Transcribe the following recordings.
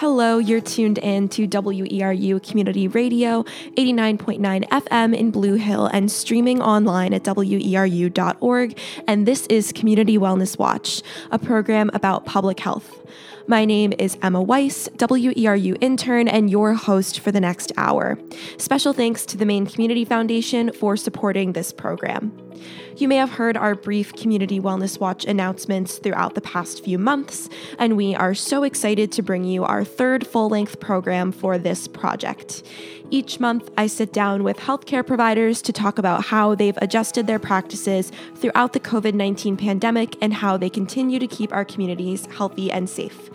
Hello, you're tuned in to WERU Community Radio, 89.9 FM in Blue Hill and streaming online at weru.org, and this is Community Wellness Watch, a program about public health. My name is Emma Weiss, WERU intern and your host for the next hour. Special thanks to the Maine Community Foundation for supporting this program. You may have heard our brief Community Wellness Watch announcements throughout the past few months, and we are so excited to bring you our third full-length program for this project. Each month, I sit down with healthcare providers to talk about how they've adjusted their practices throughout the COVID-19 pandemic and how they continue to keep our communities healthy and safe.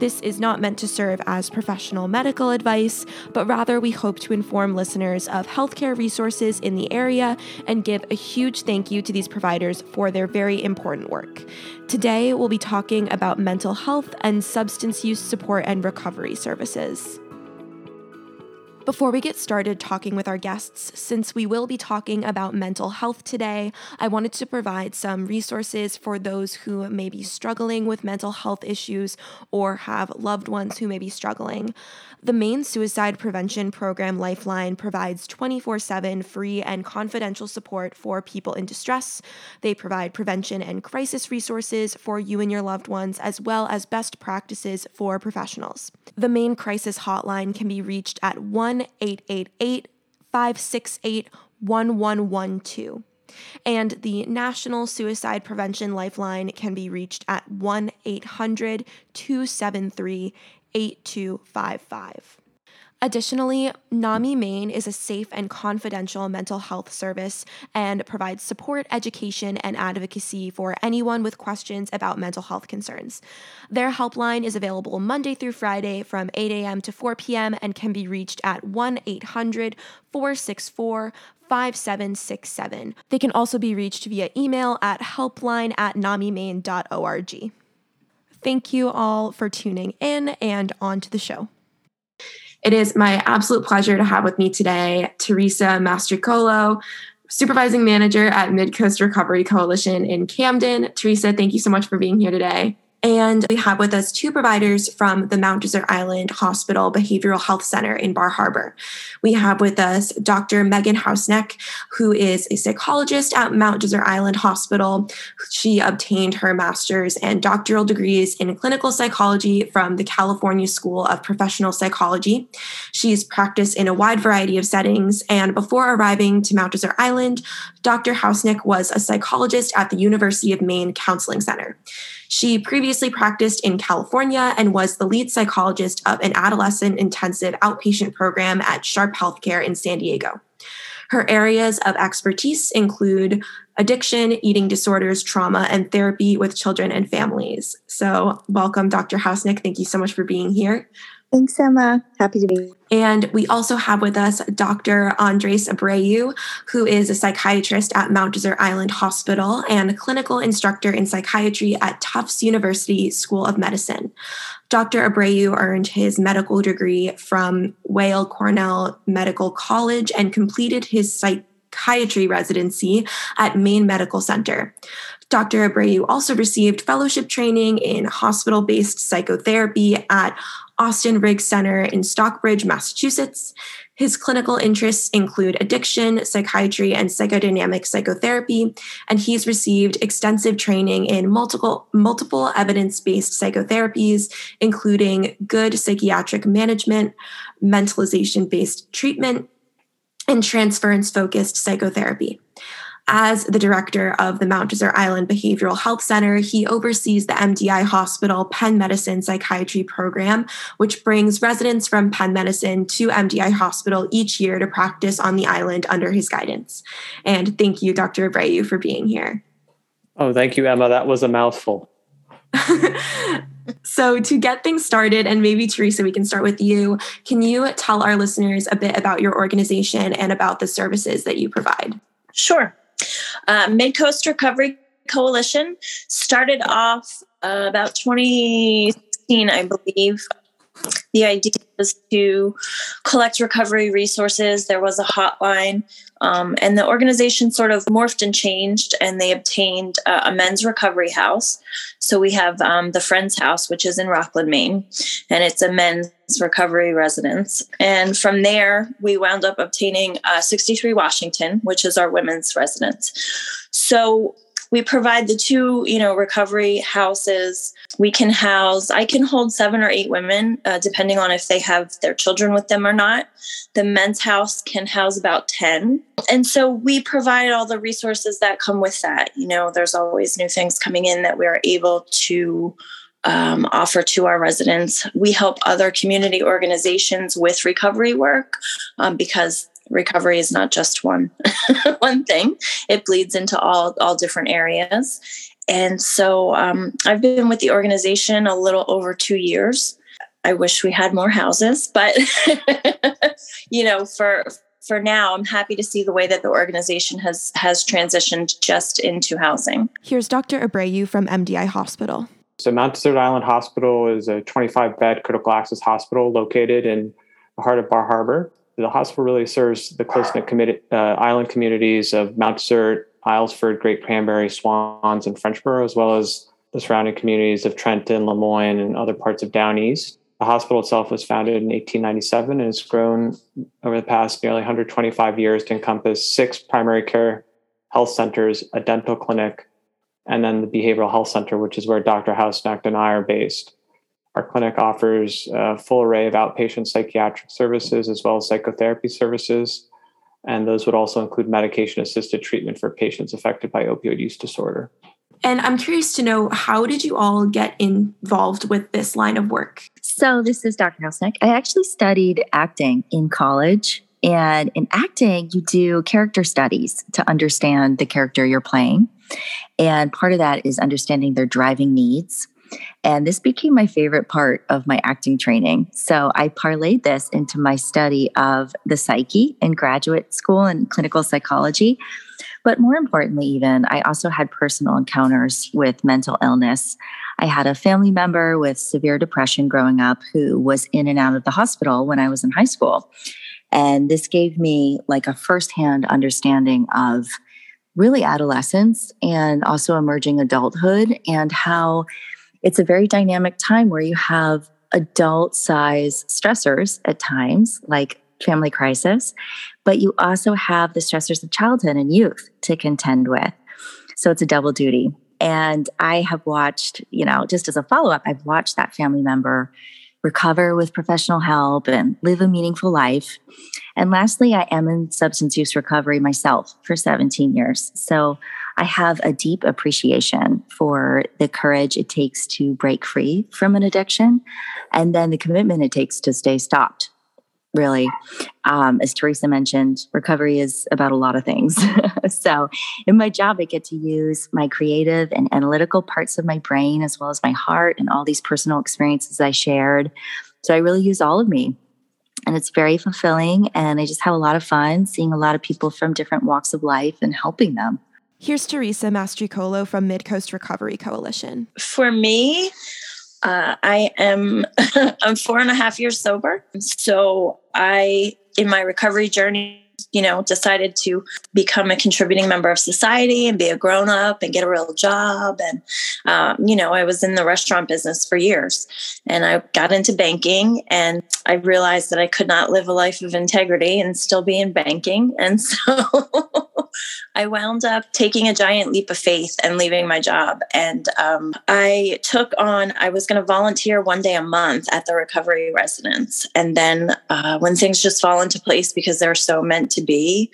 This is not meant to serve as professional medical advice, but rather we hope to inform listeners of healthcare resources in the area and give a huge thank you to these providers for their very important work. Today, we'll be talking about mental health and substance use support and recovery services. Before we get started talking with our guests, since we will be talking about mental health today, I wanted to provide some resources for those who may be struggling with mental health issues or have loved ones who may be struggling. The Maine Suicide Prevention Program Lifeline provides 24/7 free and confidential support for people in distress. They provide prevention and crisis resources for you and your loved ones, as well as best practices for professionals. The Maine Crisis Hotline can be reached at 1-888-568-1112. And the National Suicide Prevention Lifeline can be reached at 1-800-273-8255. Additionally, NAMI Maine is a safe and confidential mental health service and provides support, education, and advocacy for anyone with questions about mental health concerns. Their helpline is available Monday through Friday from 8 a.m. to 4 p.m. and can be reached at 1-800-464-5767. They can also be reached via email at helpline@namimaine.org. Thank you all for tuning in, and on to the show. It is my absolute pleasure to have with me today Teresa Mastricolo, Supervising Manager at Midcoast Recovery Coalition in Camden. Teresa, thank you so much for being here today. And we have with us two providers from the Mount Desert Island Hospital Behavioral Health Center in Bar Harbor. We have with us Dr. Megan Hausneck, who is a psychologist at Mount Desert Island Hospital. She obtained her master's and doctoral degrees in clinical psychology from the California School of Professional Psychology. She's practiced in a wide variety of settings, and before arriving to Mount Desert Island, Dr. Hausneck was a psychologist at the University of Maine Counseling Center. She previously practiced in California and was the lead psychologist of an adolescent intensive outpatient program at Sharp Healthcare in San Diego. Her areas of expertise include addiction, eating disorders, trauma, and therapy with children and families. So welcome, Dr. Hausneck. Thank you so much for being here. Thanks, Emma. Happy to be here. And we also have with us Dr. Andres Abreu, who is a psychiatrist at Mount Desert Island Hospital and a clinical instructor in psychiatry at Tufts University School of Medicine. Dr. Abreu earned his medical degree from Weill Cornell Medical College and completed his psychiatry residency at Maine Medical Center. Dr. Abreu also received fellowship training in hospital-based psychotherapy at Austen Riggs Center in Stockbridge, Massachusetts. His clinical interests include addiction, psychiatry, and psychodynamic psychotherapy, and he's received extensive training in multiple evidence-based psychotherapies, including good psychiatric management, mentalization-based treatment, and transference-focused psychotherapy. As the director of the Mount Desert Island Behavioral Health Center, he oversees the MDI Hospital Penn Medicine Psychiatry Program, which brings residents from Penn Medicine to MDI Hospital each year to practice on the island under his guidance. And thank you, Dr. Abreu, for being here. Oh, thank you, Emma. That was a mouthful. So to get things started, and maybe Teresa, we can start with you. Can you tell our listeners a bit about your organization and about the services that you provide? Sure. Midcoast Recovery Coalition started off about 2016, I believe, The idea was to collect recovery resources. There was a hotline, and the organization sort of morphed and changed, and they obtained a men's recovery house. So we have the Friends House, which is in Rockland, Maine, and it's a men's recovery residence. And from there, we wound up obtaining 63 Washington, which is our women's residence. So we provide the two, recovery houses. I can hold 7 or 8 women, depending on if they have their children with them or not. The men's house can house about 10. And so we provide all the resources that come with that. There's always new things coming in that we're able to offer to our residents. We help other community organizations with recovery work, because recovery is not just one thing. It bleeds into all different areas. And so I've been with the organization a little over 2 years. I wish we had more houses, but, for now, I'm happy to see the way that the organization has transitioned just into housing. Here's Dr. Abreu from MDI Hospital. So Mount Desert Island Hospital is a 25-bed critical access hospital located in the heart of Bar Harbor. The hospital really serves the close-knit island communities of Mount Desert, Islesford, Great Cranberry, Swans, and Frenchboro, as well as the surrounding communities of Trenton, Lemoyne, and other parts of Down East. The hospital itself was founded in 1897 and has grown over the past nearly 125 years to encompass 6 primary care health centers, a dental clinic, and then the behavioral health center, which is where Dr. Hausneck and I are based. Our clinic offers a full array of outpatient psychiatric services as well as psychotherapy services, and those would also include medication-assisted treatment for patients affected by opioid use disorder. And I'm curious to know, how did you all get involved with this line of work? So this is Dr. Hausneck. I actually studied acting in college, and in acting, you do character studies to understand the character you're playing, and part of that is understanding their driving needs. And this became my favorite part of my acting training. So I parlayed this into my study of the psyche in graduate school and clinical psychology. But more importantly, even, I also had personal encounters with mental illness. I had a family member with severe depression growing up who was in and out of the hospital when I was in high school. And this gave me like a firsthand understanding of really adolescence and also emerging adulthood, and how it's a very dynamic time where you have adult size stressors at times, like family crisis, but you also have the stressors of childhood and youth to contend with. So it's a double duty. And I have watched, just as a follow-up, I've watched that family member recover with professional help and live a meaningful life. And lastly, I am in substance use recovery myself for 17 years. So I have a deep appreciation for the courage it takes to break free from an addiction, and then the commitment it takes to stay stopped, really. As Teresa mentioned, recovery is about a lot of things. So in my job, I get to use my creative and analytical parts of my brain, as well as my heart and all these personal experiences I shared. So I really use all of me. And it's very fulfilling. And I just have a lot of fun seeing a lot of people from different walks of life and helping them. Here's Teresa Mastricolo from Midcoast Recovery Coalition. For me, I am I'm 4.5 years sober. So I, in my recovery journey, decided to become a contributing member of society and be a grown up and get a real job. And, I was in the restaurant business for years, and I got into banking, and I realized that I could not live a life of integrity and still be in banking. And so I wound up taking a giant leap of faith and leaving my job. And I was going to volunteer one day a month at the recovery residence. And then when things just fall into place because they're so meant to be,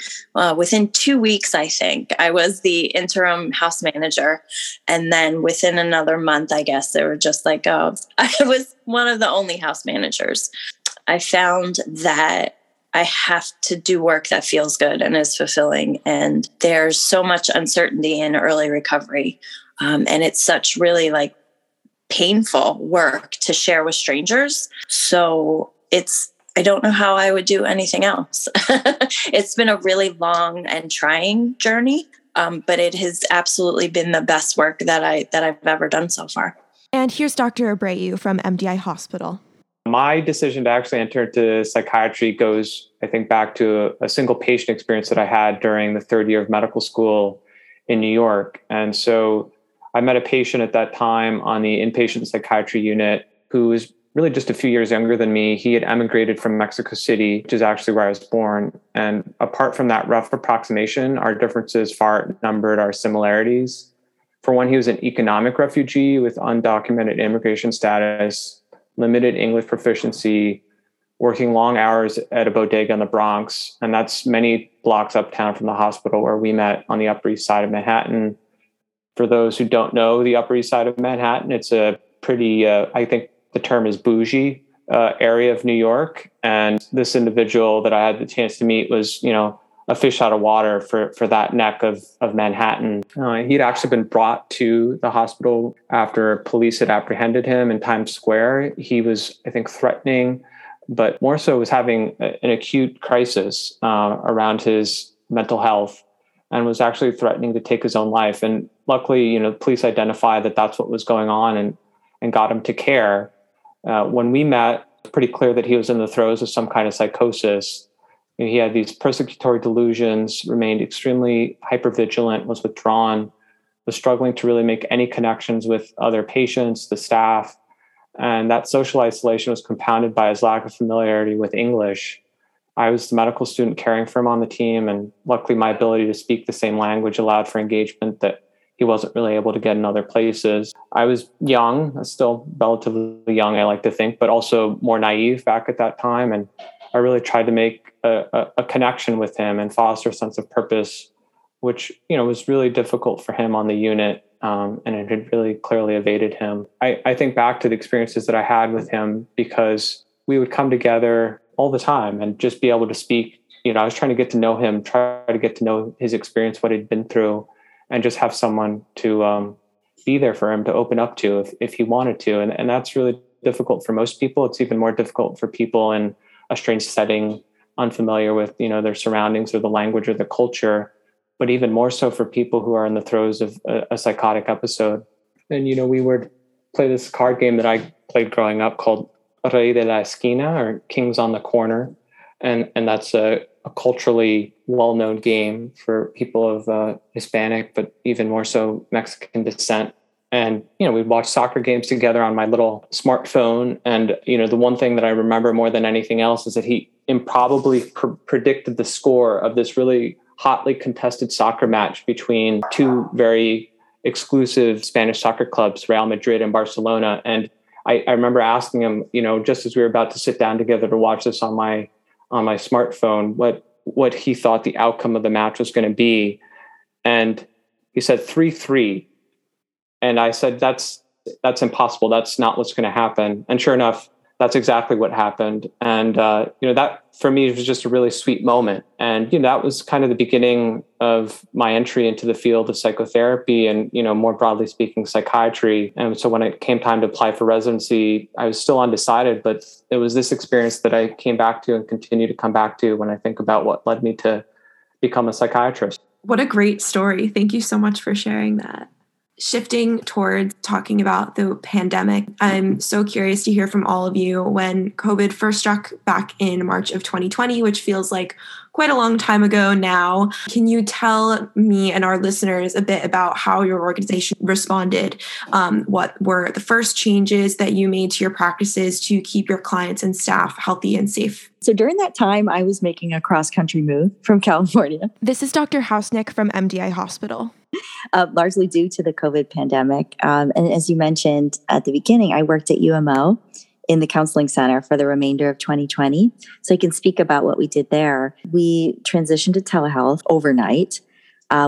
within 2 weeks, I think, I was the interim house manager. And then within another month, I guess, they were just like, oh, I was one of the only house managers. I found that I have to do work that feels good and is fulfilling. And there's so much uncertainty in early recovery. And it's such really painful work to share with strangers. So I don't know how I would do anything else. It's been a really long and trying journey, but it has absolutely been the best work that I've ever done so far. And here's Dr. Abreu from MDI Hospital. My decision to actually enter into psychiatry goes, I think, back to a single patient experience that I had during the third year of medical school in New York. And so I met a patient at that time on the inpatient psychiatry unit who was really just a few years younger than me. He had emigrated from Mexico City, which is actually where I was born. And apart from that rough approximation, our differences far outnumbered our similarities. For one, he was an economic refugee with undocumented immigration status, limited English proficiency, working long hours at a bodega in the Bronx. And that's many blocks uptown from the hospital where we met on the Upper East Side of Manhattan. For those who don't know the Upper East Side of Manhattan, it's a pretty, I think the term is bougie area of New York. And this individual that I had the chance to meet was, you know, a fish out of water for that neck of Manhattan. He'd actually been brought to the hospital after police had apprehended him in Times Square. He was, I think, threatening, but more so was having an acute crisis around his mental health and was actually threatening to take his own life. And luckily, you know, police identified that that's what was going on and got him to care. When we met, it's pretty clear that he was in the throes of some kind of psychosis. He had these persecutory delusions, remained extremely hypervigilant, was withdrawn, was struggling to really make any connections with other patients, the staff. And that social isolation was compounded by his lack of familiarity with English. I was the medical student caring for him on the team, and luckily my ability to speak the same language allowed for engagement that he wasn't really able to get in other places. I was young, still relatively young, I like to think, but also more naive back at that time. And I really tried to make a connection with him and foster a sense of purpose, which, you know, was really difficult for him on the unit. And it had really clearly evaded him. I think back to the experiences that I had with him because we would come together all the time and just be able to speak. You know, I was trying to get to know him, try to get to know his experience, what he'd been through, and just have someone to be there for him to open up to if he wanted to. And that's really difficult for most people. It's even more difficult for people in a strange setting, unfamiliar with, you know, their surroundings or the language or the culture, but even more so for people who are in the throes of a psychotic episode. And, you know, we would play this card game that I played growing up called Rey de la Esquina, or Kings on the Corner. And that's a culturally well-known game for people of Hispanic, but even more so Mexican descent. And, you know, we'd watch soccer games together on my little smartphone. And, you know, the one thing that I remember more than anything else is that he improbably predicted the score of this really hotly contested soccer match between two very exclusive Spanish soccer clubs, Real Madrid and Barcelona. And I remember asking him, you know, just as we were about to sit down together to watch this on my smartphone, what he thought the outcome of the match was going to be. And he said 3-3. And I said, that's impossible. That's not what's going to happen. And sure enough, that's exactly what happened. And, you know, that for me was just a really sweet moment. And, you know, that was kind of the beginning of my entry into the field of psychotherapy and, you know, more broadly speaking, psychiatry. And so when it came time to apply for residency, I was still undecided, but it was this experience that I came back to and continue to come back to when I think about what led me to become a psychiatrist. What a great story. Thank you so much for sharing that. Shifting towards talking about the pandemic, I'm so curious to hear from all of you when COVID first struck back in March of 2020, which feels like quite a long time ago now. Can you tell me and our listeners a bit about how your organization responded? What were the first changes that you made to your practices to keep your clients and staff healthy and safe? So during that time, I was making a cross-country move from California. This is Dr. Hausneck from MDI Hospital. Largely due to the COVID pandemic. And as you mentioned at the beginning, I worked at UMO in the counseling center for the remainder of 2020. So I can speak about what we did there. We transitioned to telehealth overnight.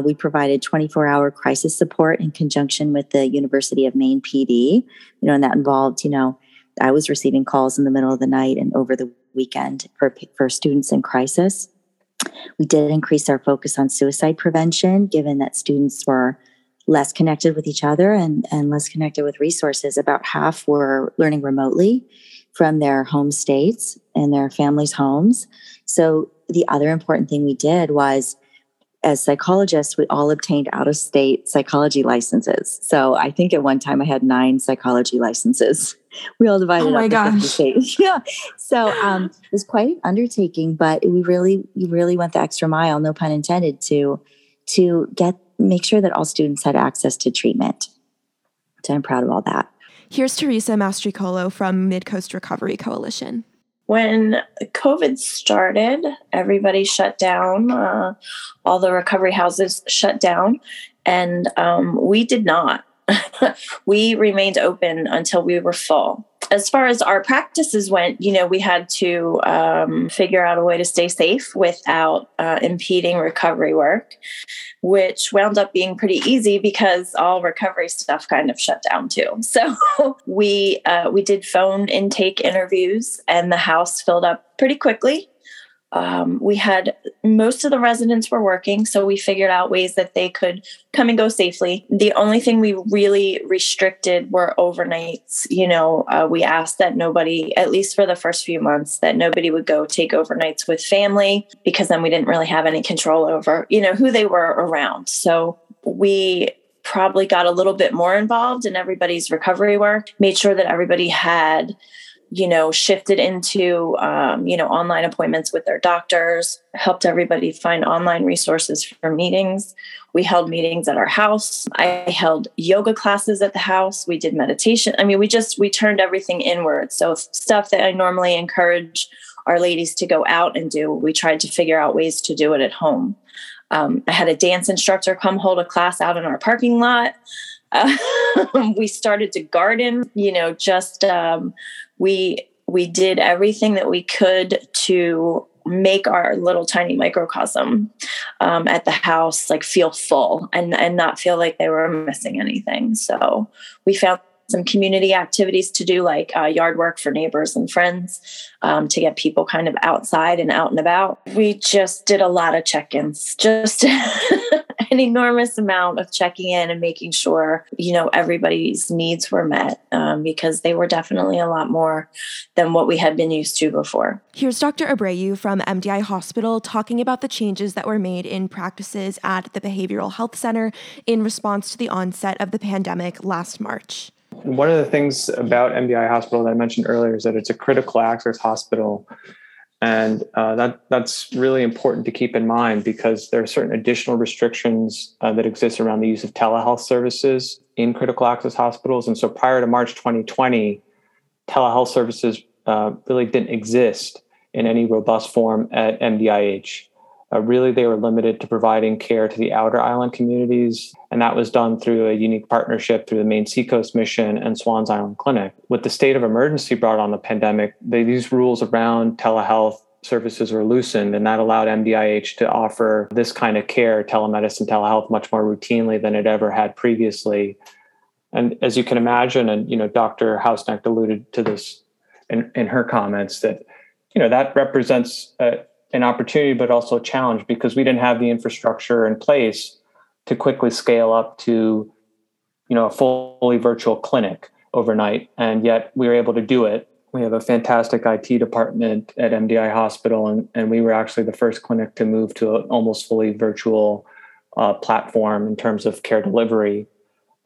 We provided 24-hour crisis support in conjunction with the University of Maine PD. You know, and that involved, you know, I was receiving calls in the middle of the night and over the weekend for students in crisis. We did increase our focus on suicide prevention, given that students were less connected with each other and less connected with resources. About half were learning remotely from their home states and their families' homes. So the other important thing we did was as psychologists, we all obtained out-of-state psychology licenses. So I think at one time I had 9 psychology licenses. We all divided up. Oh my gosh. Yeah. So it was quite an undertaking, but we really went the extra mile, no pun intended, to make sure that all students had access to treatment. So I'm proud of all that. Here's Teresa Mastricolo from Midcoast Recovery Coalition. When COVID started, everybody shut down. All the recovery houses shut down, and we did not. We remained open until we were full. As far as our practices went, we had to figure out a way to stay safe without impeding recovery work, which wound up being pretty easy because all recovery stuff kind of shut down too. So we did phone intake interviews, and the house filled up pretty quickly. We had most of the residents were working, so we figured out ways that they could come and go safely. The only thing we really restricted were overnights. We asked that nobody, at least for the first few months, that nobody would go take overnights with family, because then we didn't really have any control over, who they were around. So we probably got a little bit more involved in everybody's recovery work, made sure that everybody had shifted into, online appointments with their doctors, helped everybody find online resources for meetings. We held meetings at our house. I held yoga classes at the house. We did meditation. We turned everything inward. So stuff that I normally encourage our ladies to go out and do, we tried to figure out ways to do it at home. I had a dance instructor come hold a class out in our parking lot. We started to garden, we did everything that we could to make our little tiny microcosm at the house feel full and not feel like they were missing anything. So we found some community activities to do, yard work for neighbors and friends, to get people kind of outside and out and about. We just did a lot of check-ins, just an enormous amount of checking in and making sure, everybody's needs were met, because they were definitely a lot more than what we had been used to before. Here's Dr. Abreu from MDI Hospital talking about the changes that were made in practices at the Behavioral Health Center in response to the onset of the pandemic last March. One of the things about MDI Hospital that I mentioned earlier is that it's a critical access hospital. And that's really important to keep in mind, because there are certain additional restrictions that exist around the use of telehealth services in critical access hospitals. And so prior to March 2020, telehealth services really didn't exist in any robust form at MDIH. Really, they were limited to providing care to the outer island communities, and that was done through a unique partnership through the Maine Seacoast Mission and Swans Island Clinic. With the state of emergency brought on the pandemic, these rules around telehealth services were loosened, and that allowed MDIH to offer this kind of care, telemedicine, telehealth, much more routinely than it ever had previously. And as you can imagine, and Dr. Hausneck alluded to this in her comments, that that represents an opportunity, but also a challenge, because we didn't have the infrastructure in place to quickly scale up to, a fully virtual clinic overnight. And yet we were able to do it. We have a fantastic IT department at MDI Hospital, and we were actually the first clinic to move to an almost fully virtual platform in terms of care delivery.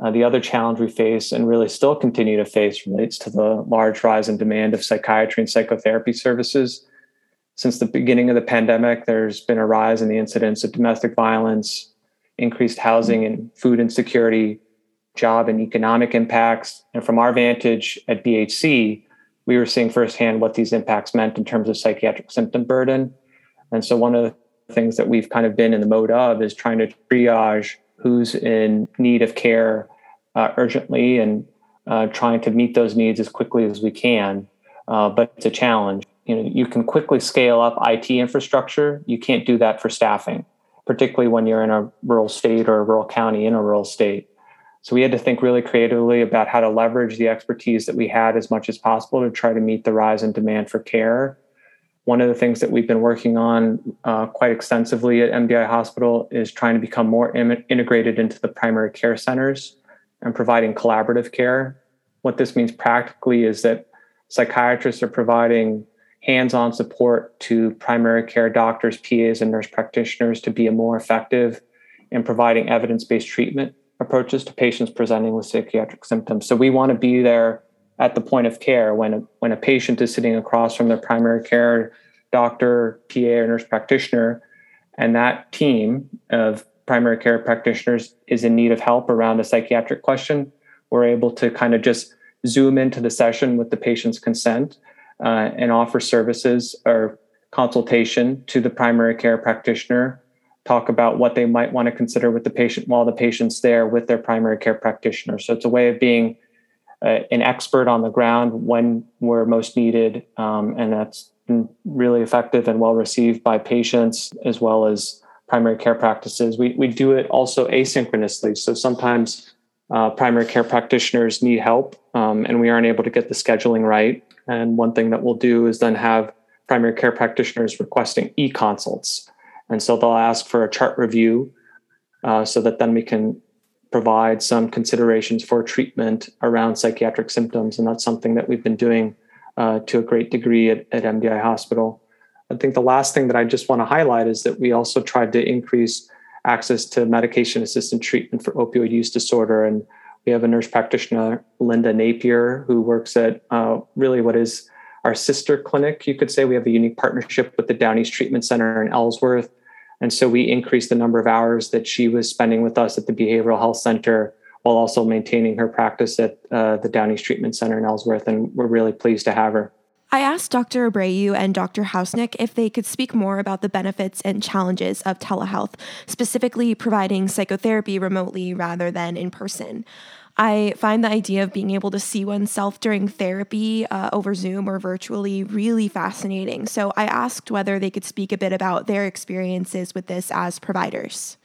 The other challenge we face, and really still continue to face, relates to the large rise in demand of psychiatry and psychotherapy services. Since the beginning of the pandemic, there's been a rise in the incidence of domestic violence, increased housing and food insecurity, job and economic impacts. And from our vantage at BHC, we were seeing firsthand what these impacts meant in terms of psychiatric symptom burden. And so one of the things that we've kind of been in the mode of is trying to triage who's in need of care urgently, and trying to meet those needs as quickly as we can. But it's a challenge. You can quickly scale up IT infrastructure. You can't do that for staffing, particularly when you're in a rural state or a rural county in a rural state. So we had to think really creatively about how to leverage the expertise that we had as much as possible to try to meet the rise in demand for care. One of the things that we've been working on quite extensively at MDI Hospital is trying to become more integrated into the primary care centers and providing collaborative care. What this means practically is that psychiatrists are providing hands-on support to primary care doctors, PAs, and nurse practitioners to be more effective in providing evidence-based treatment approaches to patients presenting with psychiatric symptoms. So we want to be there at the point of care when a patient is sitting across from their primary care doctor, PA, or nurse practitioner, and that team of primary care practitioners is in need of help around a psychiatric question. We're able to kind of just zoom into the session with the patient's consent and offer services or consultation to the primary care practitioner, talk about what they might want to consider with the patient while the patient's there with their primary care practitioner. So it's a way of being an expert on the ground when we're most needed, and that's been really effective and well received by patients as well as primary care practices. We do it also asynchronously. So sometimes primary care practitioners need help and we aren't able to get the scheduling right. And one thing that we'll do is then have primary care practitioners requesting e-consults. And so they'll ask for a chart review so that then we can provide some considerations for treatment around psychiatric symptoms. And that's something that we've been doing to a great degree at MDI Hospital. I think the last thing that I just want to highlight is that we also tried to increase access to medication-assisted treatment for opioid use disorder. And we have a nurse practitioner, Linda Napier, who works at really what is our sister clinic, you could say. We have a unique partnership with the Downey's Treatment Center in Ellsworth. And so we increased the number of hours that she was spending with us at the Behavioral Health Center while also maintaining her practice at the Downey's Treatment Center in Ellsworth. And we're really pleased to have her. I asked Dr. Abreu and Dr. Hausneck if they could speak more about the benefits and challenges of telehealth, specifically providing psychotherapy remotely rather than in person. I find the idea of being able to see oneself during therapy over Zoom or virtually really fascinating. So I asked whether they could speak a bit about their experiences with this as providers.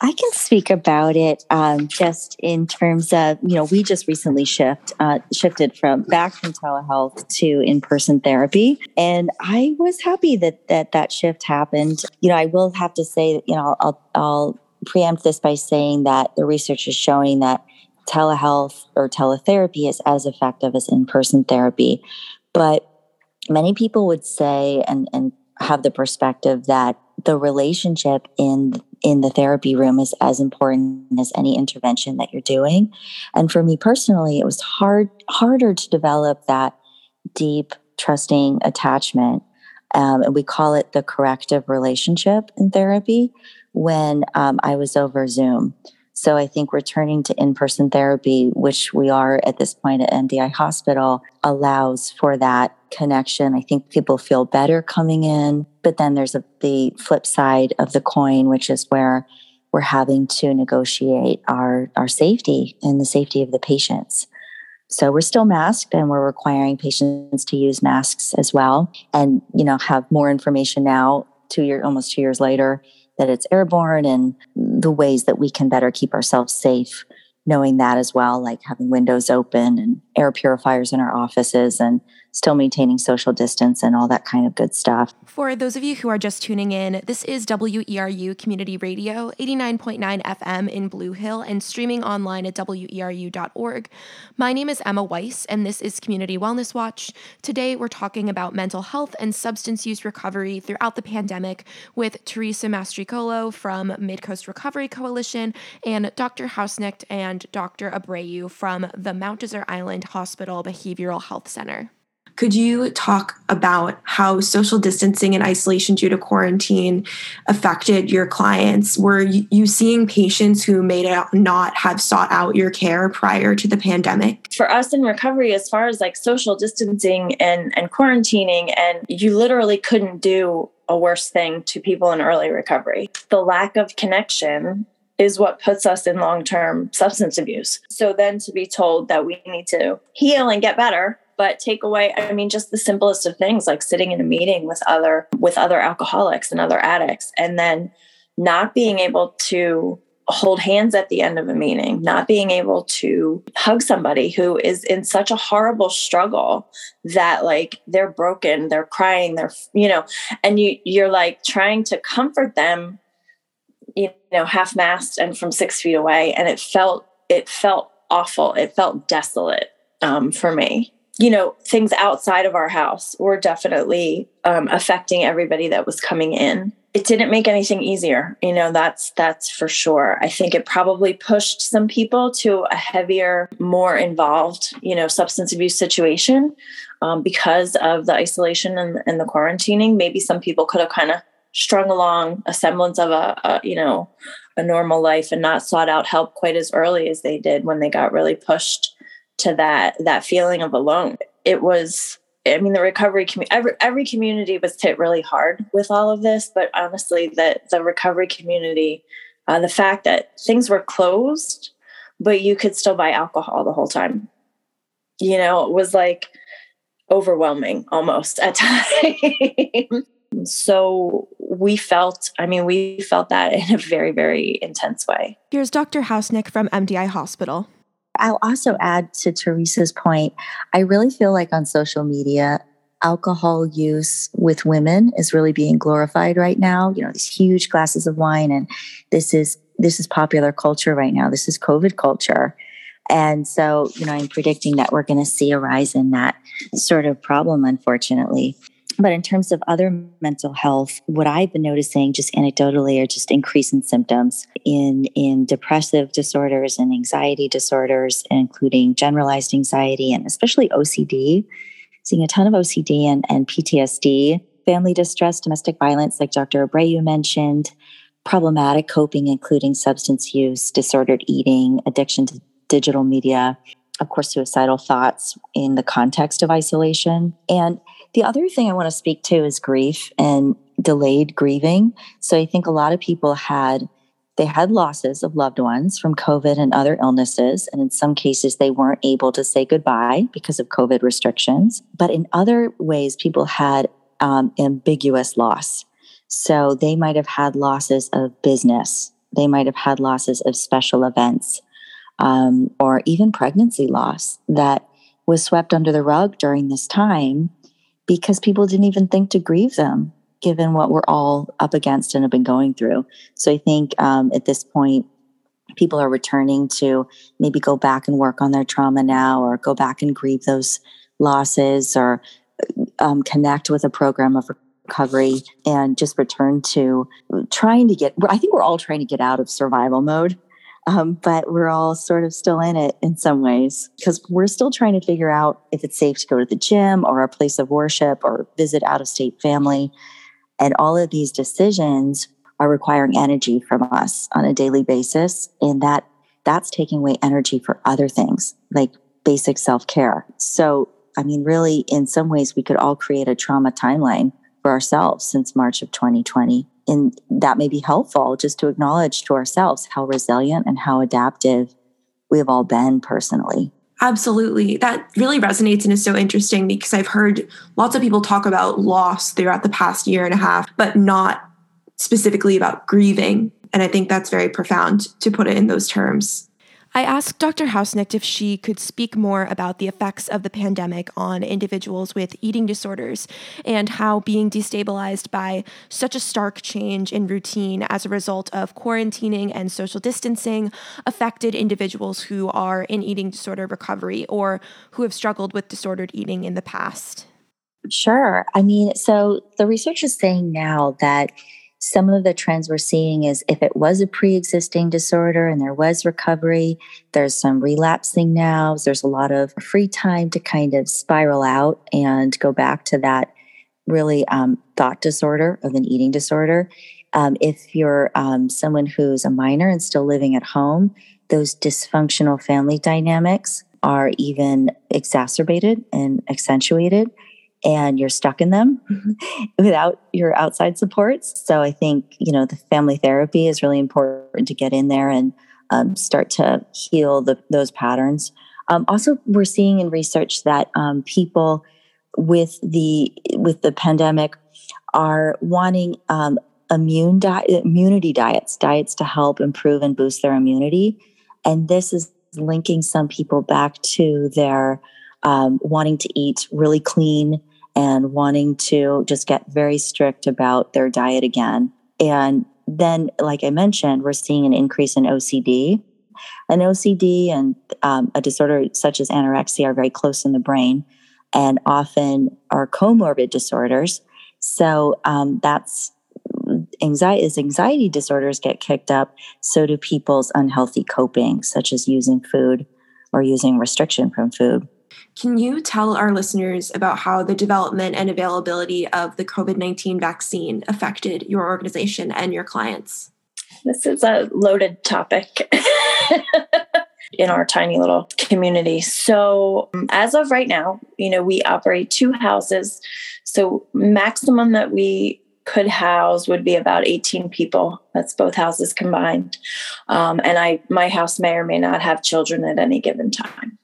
I can speak about it just in terms of, we just recently shifted back from telehealth to in-person therapy. And I was happy that shift happened. I will have to say, I'll preempt this by saying that the research is showing that telehealth or teletherapy is as effective as in-person therapy. But many people would say and have the perspective that the relationship in the therapy room is as important as any intervention that you're doing. And for me personally, it was harder to develop that deep, trusting attachment. And we call it the corrective relationship in therapy when I was over Zoom. So I think returning to in-person therapy, which we are at this point at MDI Hospital, allows for that connection. I think people feel better coming in, but then there's the flip side of the coin, which is where we're having to negotiate our safety and the safety of the patients. So we're still masked and we're requiring patients to use masks as well, and have more information now, almost 2 years later, that it's airborne and the ways that we can better keep ourselves safe, knowing that as well, like having windows open and air purifiers in our offices and still maintaining social distance and all that kind of good stuff. For those of you who are just tuning in, this is WERU Community Radio, 89.9 FM in Blue Hill and streaming online at weru.org. My name is Emma Weiss, and this is Community Wellness Watch. Today, we're talking about mental health and substance use recovery throughout the pandemic with Teresa Mastricolo from Midcoast Recovery Coalition and Dr. Hausneck and Dr. Abreu from the Mount Desert Island Hospital Behavioral Health Center. Could you talk about how social distancing and isolation due to quarantine affected your clients? Were you seeing patients who may not have sought out your care prior to the pandemic? For us in recovery, as far as social distancing and quarantining, and you literally couldn't do a worse thing to people in early recovery. The lack of connection is what puts us in long-term substance abuse. So then to be told that we need to heal and get better, but take away, just the simplest of things, like sitting in a meeting with other alcoholics and other addicts, and then not being able to hold hands at the end of a meeting, not being able to hug somebody who is in such a horrible struggle that they're broken, they're crying, and you're trying to comfort them, half-masked and from 6 feet away. And it felt awful. It felt desolate for me. you know, things outside of our house were definitely affecting everybody that was coming in. It didn't make anything easier. You know, that's for sure. I think it probably pushed some people to a heavier, more involved, you know, substance abuse situation because of the isolation and the quarantining. Maybe some people could have kind of strung along a semblance of a normal life and not sought out help quite as early as they did when they got really pushed to that feeling of alone. It was, I mean, the recovery community, every community was hit really hard with all of this, but honestly, the recovery community, the fact that things were closed, but you could still buy alcohol the whole time, you know, it was like overwhelming almost at times. So we felt that in a very, very intense way. Here's Dr. Hausneck from MDI Hospital. I'll also add to Teresa's point, I really feel like on social media, alcohol use with women is really being glorified right now. You know, these huge glasses of wine, and this is popular culture right now. This is COVID culture. And so, you know, I'm predicting that we're going to see a rise in that sort of problem, unfortunately. But in terms of other mental health, what I've been noticing just anecdotally are just increase in symptoms in depressive disorders and anxiety disorders, including generalized anxiety and especially OCD, seeing a ton of OCD and PTSD, family distress, domestic violence, like Dr. Abreu mentioned, problematic coping, including substance use, disordered eating, addiction to digital media, of course, suicidal thoughts in the context of isolation. And the other thing I want to speak to is grief and delayed grieving. So I think a lot of people had losses of loved ones from COVID and other illnesses. And in some cases, they weren't able to say goodbye because of COVID restrictions. But in other ways, people had ambiguous loss. So they might have had losses of business. They might have had losses of special events, or even pregnancy loss that was swept under the rug during this time, because people didn't even think to grieve them, given what we're all up against and have been going through. So I think at this point, people are returning to maybe go back and work on their trauma now, or go back and grieve those losses, or connect with a program of recovery, and just return to I think we're all trying to get out of survival mode. But we're all sort of still in it in some ways, because we're still trying to figure out if it's safe to go to the gym or a place of worship or visit out-of-state family. And all of these decisions are requiring energy from us on a daily basis. And that's taking away energy for other things, like basic self-care. So, I mean, really, in some ways, we could all create a trauma timeline for ourselves since March of 2020. And that may be helpful just to acknowledge to ourselves how resilient and how adaptive we have all been personally. Absolutely. That really resonates and is so interesting, because I've heard lots of people talk about loss throughout the past year and a half, but not specifically about grieving. And I think that's very profound to put it in those terms. I asked Dr. Hausneck if she could speak more about the effects of the pandemic on individuals with eating disorders, and how being destabilized by such a stark change in routine as a result of quarantining and social distancing affected individuals who are in eating disorder recovery or who have struggled with disordered eating in the past. Sure. I mean, so the research is saying now that some of the trends we're seeing is if it was a pre-existing disorder and there was recovery, there's some relapsing now. There's a lot of free time to kind of spiral out and go back to that really thought disorder of an eating disorder. If you're someone who's a minor and still living at home, those dysfunctional family dynamics are even exacerbated and accentuated, and you're stuck in them without your outside supports. So I think, you know, the family therapy is really important to get in there and start to heal those patterns. Also, we're seeing in research that people with the pandemic are wanting immunity diets to help improve and boost their immunity. And this is linking some people back to their wanting to eat really clean and wanting to just get very strict about their diet again. And then, like I mentioned, we're seeing an increase in OCD. And OCD and a disorder such as anorexia are very close in the brain. and often are comorbid disorders. So that's anxiety. As anxiety disorders get kicked up, so do people's unhealthy coping, such as using food or using restriction from food. Can you tell our listeners about how the development and availability of the COVID-19 vaccine affected your organization and your clients? This is a loaded topic in our tiny little community. So as of right now, you know, we operate two houses. So maximum that we could house would be about 18 people. That's both houses combined. My house may or may not have children at any given time.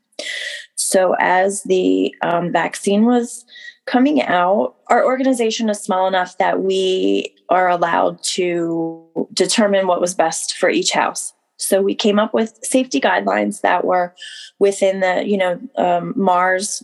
So as the vaccine was coming out, our organization is small enough that we are allowed to determine what was best for each house. So we came up with safety guidelines that were within the, MARS,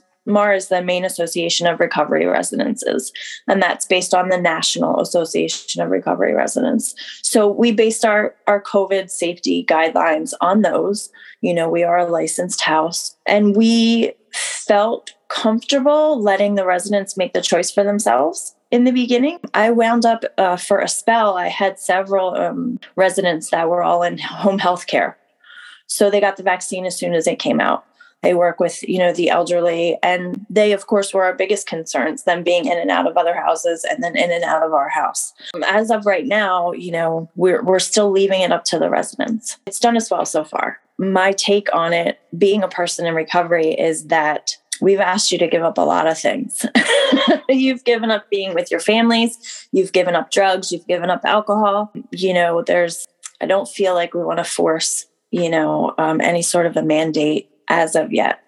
the Maine Association of Recovery Residences, and that's based on the National Association of Recovery Residents. So we based our COVID safety guidelines on those. You know, we are a licensed house, and we felt comfortable letting the residents make the choice for themselves. In the beginning, I wound up for a spell, I had several residents that were all in home health care. So they got the vaccine as soon as it came out. They work with, the elderly, and they, of course, were our biggest concerns, them being in and out of other houses and then in and out of our house. As of right now, we're still leaving it up to the residents. It's done us well so far. My take on it, being a person in recovery, is that we've asked you to give up a lot of things. You've given up being with your families. You've given up drugs. You've given up alcohol. I don't feel like we want to force, any sort of a mandate as of yet.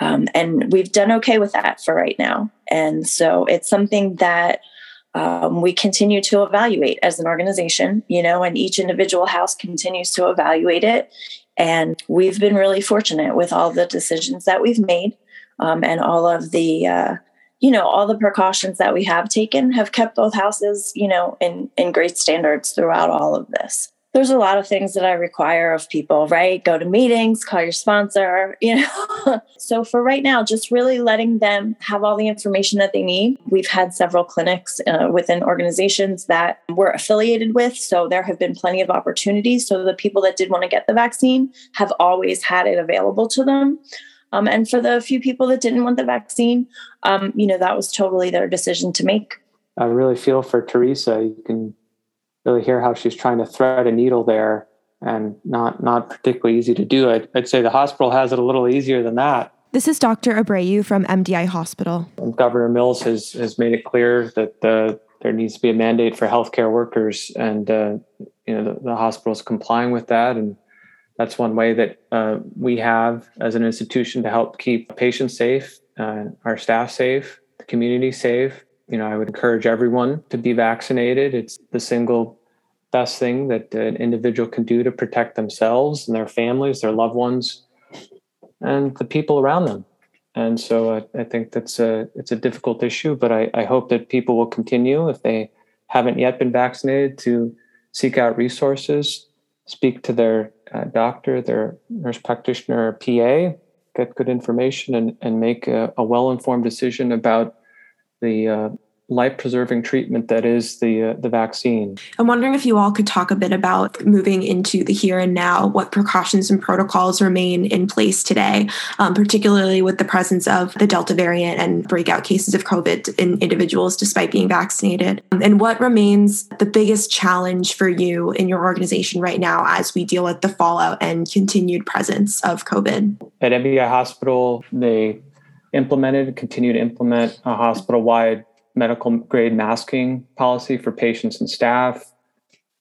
And we've done okay with that for right now. And so it's something that we continue to evaluate as an organization, and each individual house continues to evaluate it. And we've been really fortunate with all the decisions that we've made and all of the, all the precautions that we have taken have kept both houses, in great standards throughout all of this. There's a lot of things that I require of people, right? Go to meetings, call your sponsor, So for right now, just really letting them have all the information that they need. We've had several clinics within organizations that we're affiliated with. So there have been plenty of opportunities. So the people that did want to get the vaccine have always had it available to them. And for the few people that didn't want the vaccine, that was totally their decision to make. I really feel for Teresa. You can really hear how she's trying to thread a needle there, and not particularly easy to do. I'd say the hospital has it a little easier than that. This is Dr. Abreu from MDI Hospital. And Governor Mills has made it clear that there needs to be a mandate for healthcare workers, and the hospital's complying with that, and that's one way that we have as an institution to help keep patients safe, our staff safe, the community safe. I would encourage everyone to be vaccinated. It's the single best thing that an individual can do to protect themselves and their families, their loved ones, and the people around them. And so I think it's a difficult issue, but I hope that people will continue, if they haven't yet been vaccinated, to seek out resources, speak to their doctor, their nurse practitioner, or PA, get good information, and make a well-informed decision about the life-preserving treatment that is the vaccine. I'm wondering if you all could talk a bit about moving into the here and now, what precautions and protocols remain in place today, particularly with the presence of the Delta variant and breakout cases of COVID in individuals despite being vaccinated. And what remains the biggest challenge for you in your organization right now as we deal with the fallout and continued presence of COVID? At MDI Hospital, they continue to implement a hospital-wide medical grade masking policy for patients and staff.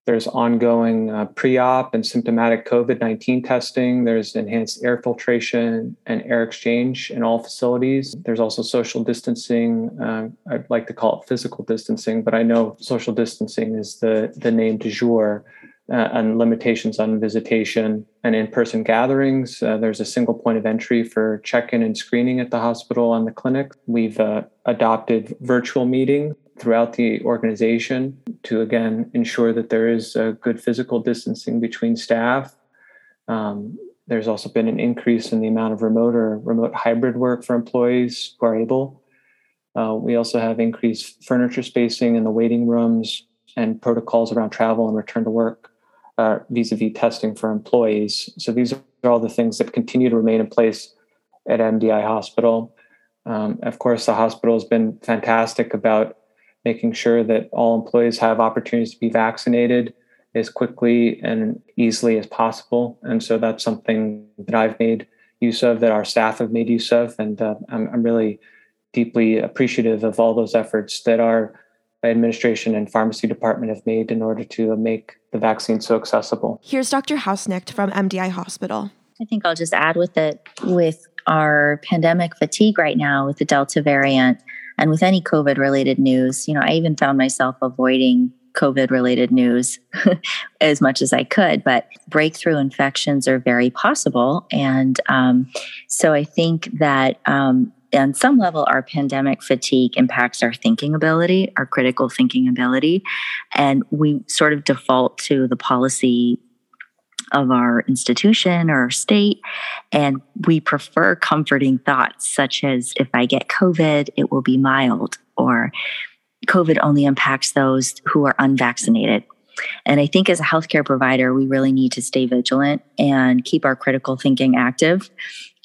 There's ongoing pre-op and symptomatic COVID-19 testing. There's enhanced air filtration and air exchange in all facilities. There's also social distancing. I'd like to call it physical distancing, but I know social distancing is the name du jour. And limitations on visitation and in-person gatherings. There's a single point of entry for check-in and screening at the hospital and the clinic. We've adopted virtual meeting throughout the organization to, again, ensure that there is good physical distancing between staff. There's also been an increase in the amount of remote or remote hybrid work for employees who are able. We also have increased furniture spacing in the waiting rooms and protocols around travel and return to work vis-a-vis testing for employees. So these are all the things that continue to remain in place at MDI Hospital. Of course, the hospital has been fantastic about making sure that all employees have opportunities to be vaccinated as quickly and easily as possible. And so that's something that I've made use of, that our staff have made use of. And I'm really deeply appreciative of all those efforts that our administration and pharmacy department have made in order to make the vaccine so accessible. Here's Dr. Hausneck from MDI Hospital. I think I'll just add with our pandemic fatigue right now with the Delta variant and with any COVID-related news, I even found myself avoiding COVID-related news as much as I could, but breakthrough infections are very possible. And so I think that on some level, our pandemic fatigue impacts our thinking ability, our critical thinking ability, and we sort of default to the policy of our institution or our state, and we prefer comforting thoughts such as, if I get COVID, it will be mild, or COVID only impacts those who are unvaccinated. And I think as a healthcare provider, we really need to stay vigilant and keep our critical thinking active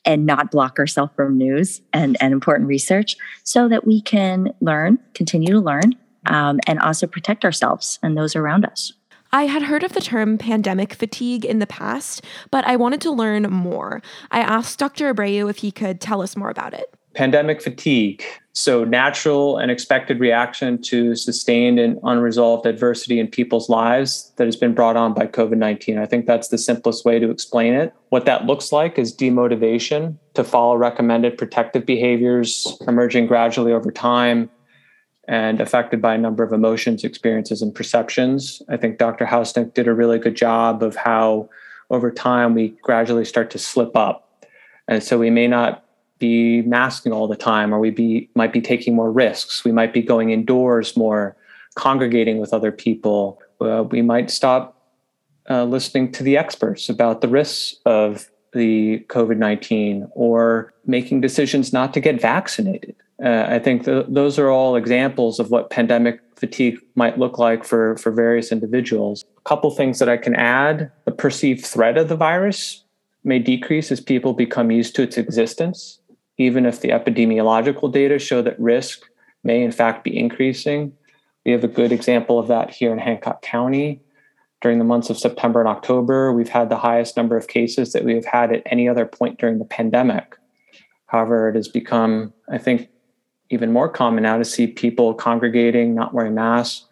and not block ourselves from news and important research so that we can learn, continue to learn, and also protect ourselves and those around us. I had heard of the term pandemic fatigue in the past, but I wanted to learn more. I asked Dr. Abreu if he could tell us more about it. Pandemic fatigue. So natural and expected reaction to sustained and unresolved adversity in people's lives that has been brought on by COVID-19. I think that's the simplest way to explain it. What that looks like is demotivation to follow recommended protective behaviors emerging gradually over time and affected by a number of emotions, experiences, and perceptions. I think Dr. Hausneck did a really good job of how over time we gradually start to slip up. And so we may not be masking all the time, or might be taking more risks. We might be going indoors more, congregating with other people. We might stop listening to the experts about the risks of the COVID-19 or making decisions not to get vaccinated. I think those are all examples of what pandemic fatigue might look like for various individuals. A couple things that I can add: the perceived threat of the virus may decrease as people become used to its existence, even if the epidemiological data show that risk may in fact be increasing. We have a good example of that here in Hancock County. During the months of September and October, we've had the highest number of cases that we have had at any other point during the pandemic. However, it has become, I think, even more common now to see people congregating, not wearing masks,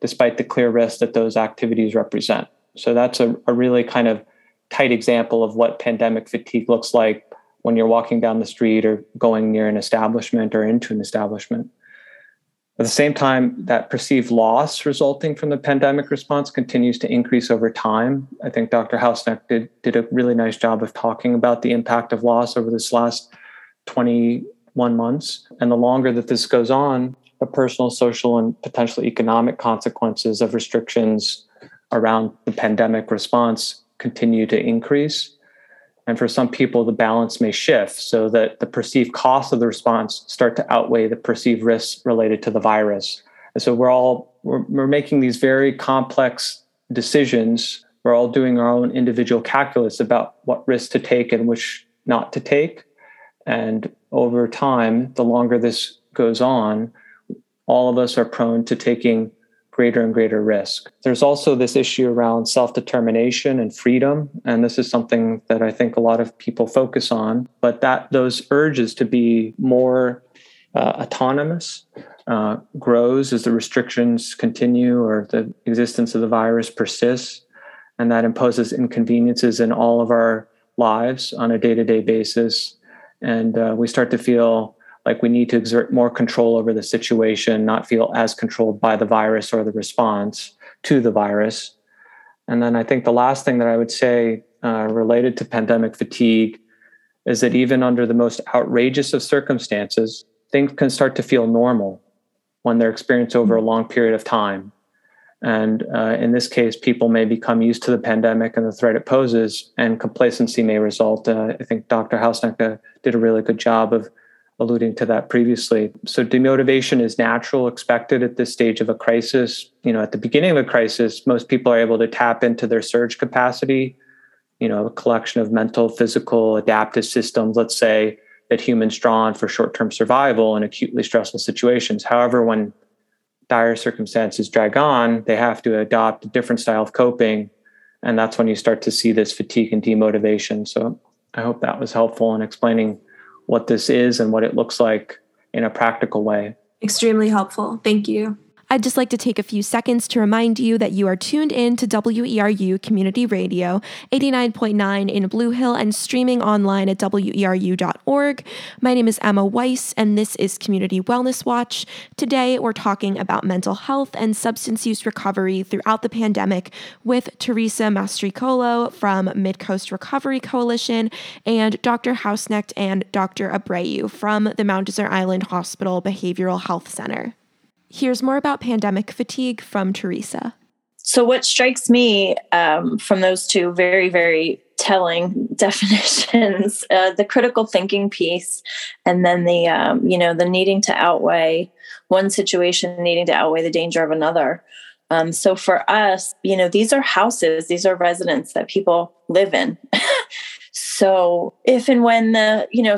despite the clear risk that those activities represent. So that's a really kind of tight example of what pandemic fatigue looks like when you're walking down the street or going near an establishment or into an establishment. At the same time, that perceived loss resulting from the pandemic response continues to increase over time. I think Dr. Hausneck did a really nice job of talking about the impact of loss over this last 21 months. And the longer that this goes on, the personal, social, and potentially economic consequences of restrictions around the pandemic response continue to increase. And for some people, the balance may shift so that the perceived costs of the response start to outweigh the perceived risks related to the virus. And so we're making these very complex decisions. We're all doing our own individual calculus about what risks to take and which not to take. And over time, the longer this goes on, all of us are prone to taking greater and greater risk. There's also this issue around self-determination and freedom. And this is something that I think a lot of people focus on, but those urges to be more autonomous grows as the restrictions continue or the existence of the virus persists. And that imposes inconveniences in all of our lives on a day-to-day basis. And we start to feel like we need to exert more control over the situation, not feel as controlled by the virus or the response to the virus. And then I think the last thing that I would say related to pandemic fatigue is that even under the most outrageous of circumstances, things can start to feel normal when they're experienced over a long period of time. And in this case, people may become used to the pandemic and the threat it poses, and complacency may result. I think Dr. Hausneck did a really good job of alluding to that previously. So demotivation is natural, expected at this stage of a crisis. You know, at the beginning of a crisis, most people are able to tap into their surge capacity, you know, a collection of mental, physical, adaptive systems, let's say, that humans draw on for short-term survival in acutely stressful situations. However, when dire circumstances drag on, they have to adopt a different style of coping. And that's when you start to see this fatigue and demotivation. So I hope that was helpful in explaining what this is and what it looks like in a practical way. Extremely helpful. Thank you. I'd just like to take a few seconds to remind you that you are tuned in to WERU Community Radio 89.9 in Blue Hill and streaming online at weru.org. My name is Emma Weiss, and this is Community Wellness Watch. Today, we're talking about mental health and substance use recovery throughout the pandemic with Teresa Mastricolo from Midcoast Recovery Coalition and Dr. Hausneck and Dr. Abreu from the Mount Desert Island Hospital Behavioral Health Center. Here's more about pandemic fatigue from Teresa. So what strikes me from those two very, very telling definitions, the critical thinking piece, and then the, the needing to outweigh one situation, needing to outweigh the danger of another. So for us, you know, these are houses, these are residents that people live in. So if and when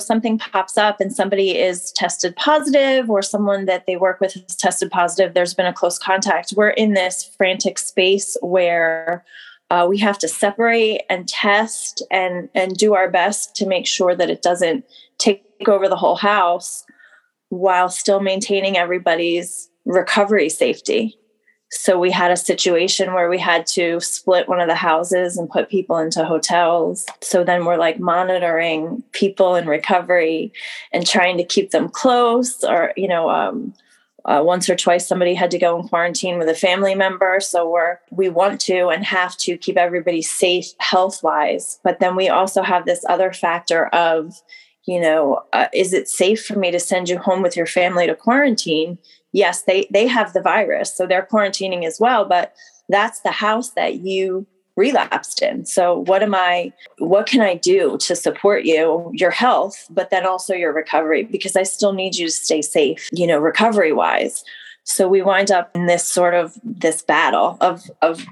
something pops up and somebody is tested positive or someone that they work with is tested positive, there's been a close contact, we're in this frantic space where we have to separate and test and do our best to make sure that it doesn't take over the whole house while still maintaining everybody's recovery safety. So we had a situation where we had to split one of the houses and put people into hotels. So then we're like monitoring people in recovery and trying to keep them close. Or, once or twice somebody had to go in quarantine with a family member. So we want to and have to keep everybody safe health-wise. But then we also have this other factor of, is it safe for me to send you home with your family to quarantine? Yes, they have the virus, so they're quarantining as well, but that's the house that you relapsed in. So what can I do to support you, your health, but then also your recovery, because I still need you to stay safe, recovery wise. So we wind up in this sort of this battle of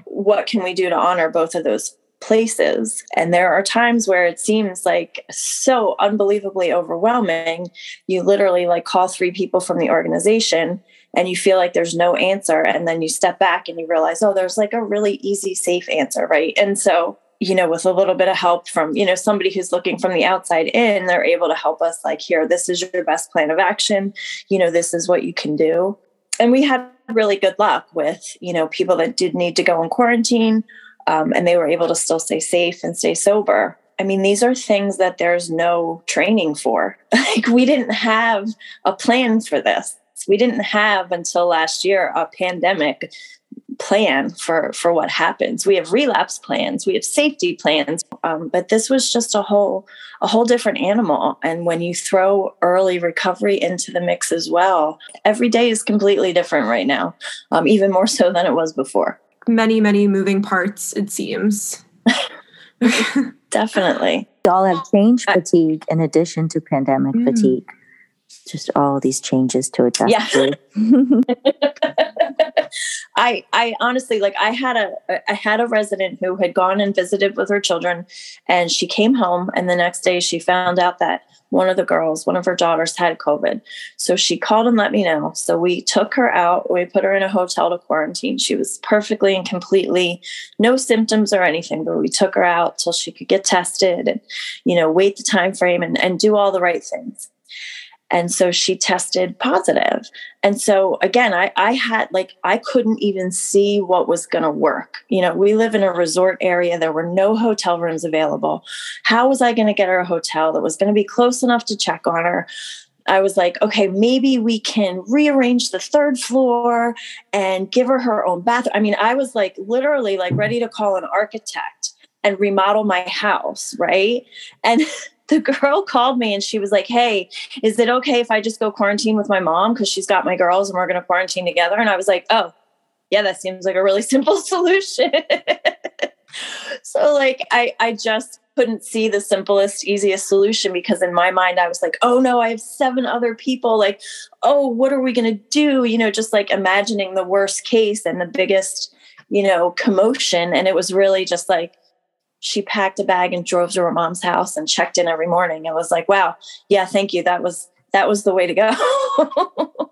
what can we do to honor both of those places. And there are times where it seems like so unbelievably overwhelming. You literally call three people from the organization and you feel like there's no answer. And then you step back and you realize, oh, there's a really easy, safe answer. Right. And so, with a little bit of help from, somebody who's looking from the outside in, they're able to help us here, this is your best plan of action. This is what you can do. And we had really good luck with, people that did need to go in quarantine. And they were able to still stay safe and stay sober. I mean, these are things that there's no training for. We didn't have a plan for this. We didn't have until last year a pandemic plan for what happens. We have relapse plans. We have safety plans. But this was just a whole different animal. And when you throw early recovery into the mix as well, every day is completely different right now, even more so than it was before. Many, many moving parts, it seems. Definitely. We all have change fatigue in addition to pandemic fatigue. Just all these changes to adjust to. I honestly, I had a resident who had gone and visited with her children, and she came home, and the next day she found out that one of her daughters had COVID. So she called and let me know. So we took her out. We put her in a hotel to quarantine. She was perfectly and completely no symptoms or anything, but we took her out till she could get tested and, wait the time frame and do all the right things. And so she tested positive. And so again, I couldn't even see what was going to work. We live in a resort area. There were no hotel rooms available. How was I going to get her a hotel that was going to be close enough to check on her? I was like, okay, maybe we can rearrange the third floor and give her her own bathroom. I mean, I was literally ready to call an architect and remodel my house. Right. And the girl called me and she was like, hey, is it okay if I just go quarantine with my mom? Because she's got my girls and we're going to quarantine together. And I was like, oh, yeah, that seems like a really simple solution. So like, I just couldn't see the simplest, easiest solution, because in my mind, I was like, oh no, I have 7 other people. Like, oh, what are we going to do? You know, just like imagining the worst case and the biggest, you know, commotion. And it was really just like, she packed a bag and drove to her mom's house and checked in every morning. And was like, wow, yeah, thank you. That was the way to go.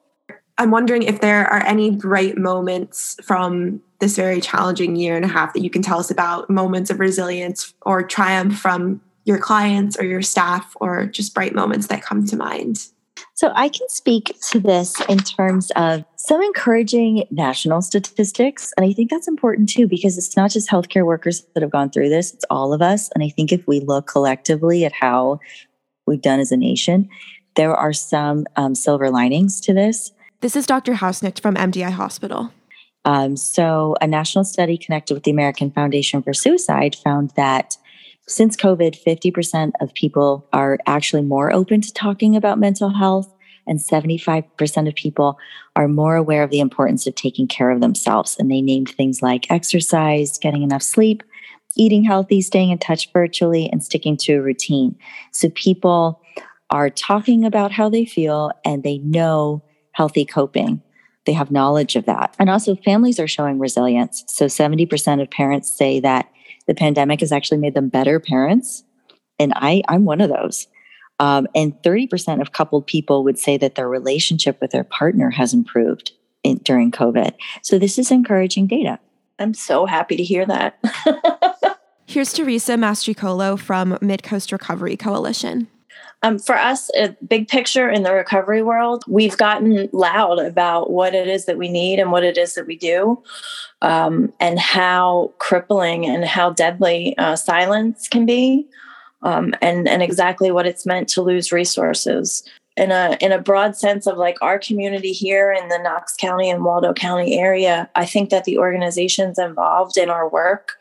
I'm wondering if there are any bright moments from this very challenging year and a half that you can tell us about, moments of resilience or triumph from your clients or your staff, or just bright moments that come to mind. So I can speak to this in terms of some encouraging national statistics. And I think that's important too, because it's not just healthcare workers that have gone through this, it's all of us. And I think if we look collectively at how we've done as a nation, there are some silver linings to this. This is Dr. Hausneck from MDI Hospital. So a national study connected with the American Foundation for Suicide found that since COVID, 50% of people are actually more open to talking about mental health, and 75% of people are more aware of the importance of taking care of themselves. And they named things like exercise, getting enough sleep, eating healthy, staying in touch virtually, and sticking to a routine. So people are talking about how they feel, and they know healthy coping. They have knowledge of that. And also families are showing resilience. So 70% of parents say that the pandemic has actually made them better parents. And I'm one of those. And 30% of coupled people would say that their relationship with their partner has improved during COVID. So this is encouraging data. I'm so happy to hear that. Here's Teresa Mastricolo from Midcoast Recovery Coalition. For us, a big picture in the recovery world, we've gotten loud about what it is that we need and what it is that we do, and how crippling and how deadly silence can be, and exactly what it's meant to lose resources. In a broad sense of like our community here in the Knox County and Waldo County area, I think that the organizations involved in our work,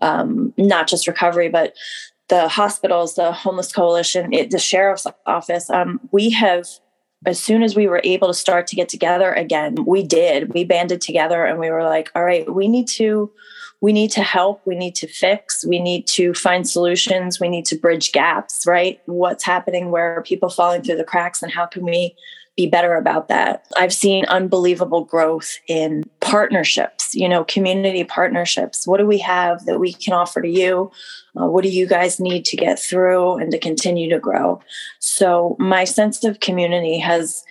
not just recovery, but the hospitals, the homeless coalition, the sheriff's office, we have, as soon as we were able to start to get together again, we banded together and we were like, all right, we need to help, we need to fix, we need to find solutions, we need to bridge gaps, right? What's happening? Where are people falling through the cracks, and how can we be better about that? I've seen unbelievable growth in partnerships, you know, community partnerships. What do we have that we can offer to you? What do you guys need to get through and to continue to grow? So my sense of community has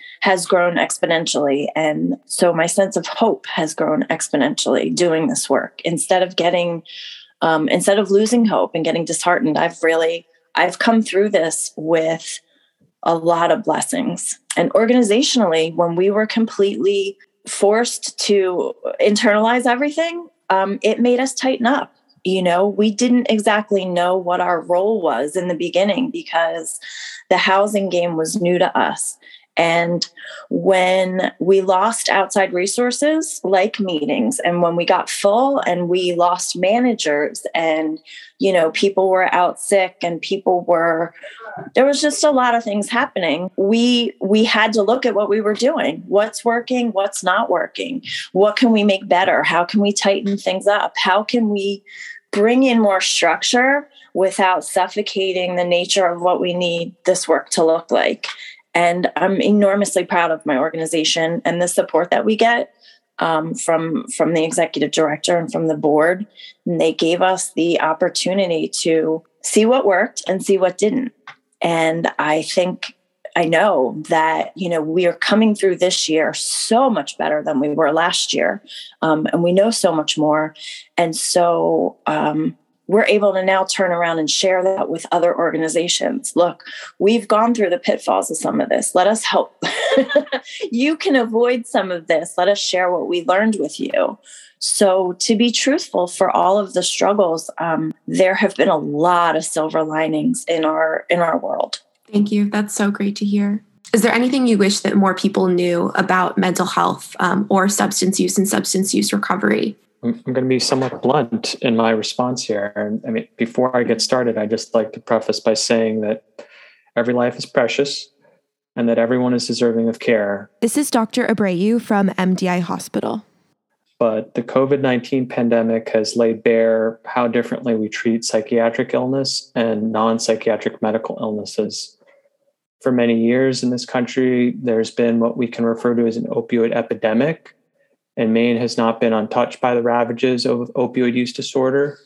grown exponentially. And so my sense of hope has grown exponentially doing this work. Instead of losing hope and getting disheartened, I've come through this with a lot of blessings. And organizationally, when we were completely forced to internalize everything, it made us tighten up. You know, we didn't exactly know what our role was in the beginning, because the housing game was new to us. And when we lost outside resources like meetings, and when we got full and we lost managers, and, you know, people were out sick and there was just a lot of things happening. We had to look at what we were doing, what's working, what's not working, what can we make better? How can we tighten things up? How can we bring in more structure without suffocating the nature of what we need this work to look like? And I'm enormously proud of my organization and the support that we get from the executive director and from the board. And they gave us the opportunity to see what worked and see what didn't. And I know that, you know, we are coming through this year so much better than we were last year. And we know so much more. And so, we're able to now turn around and share that with other organizations. Look, we've gone through the pitfalls of some of this. Let us help. You can avoid some of this. Let us share what we learned with you. So to be truthful, for all of the struggles, there have been a lot of silver linings in our world. Thank you. That's so great to hear. Is there anything you wish that more people knew about mental health, or substance use and substance use recovery? I'm going to be somewhat blunt in my response here. And I mean, before I get started, I just like to preface by saying that every life is precious and that everyone is deserving of care. This is Dr. Abreu from MDI Hospital. but the COVID-19 pandemic has laid bare how differently we treat psychiatric illness and non-psychiatric medical illnesses. For many years in this country, there's been what we can refer to as an opioid epidemic, and Maine has not been untouched by the ravages of opioid use disorder.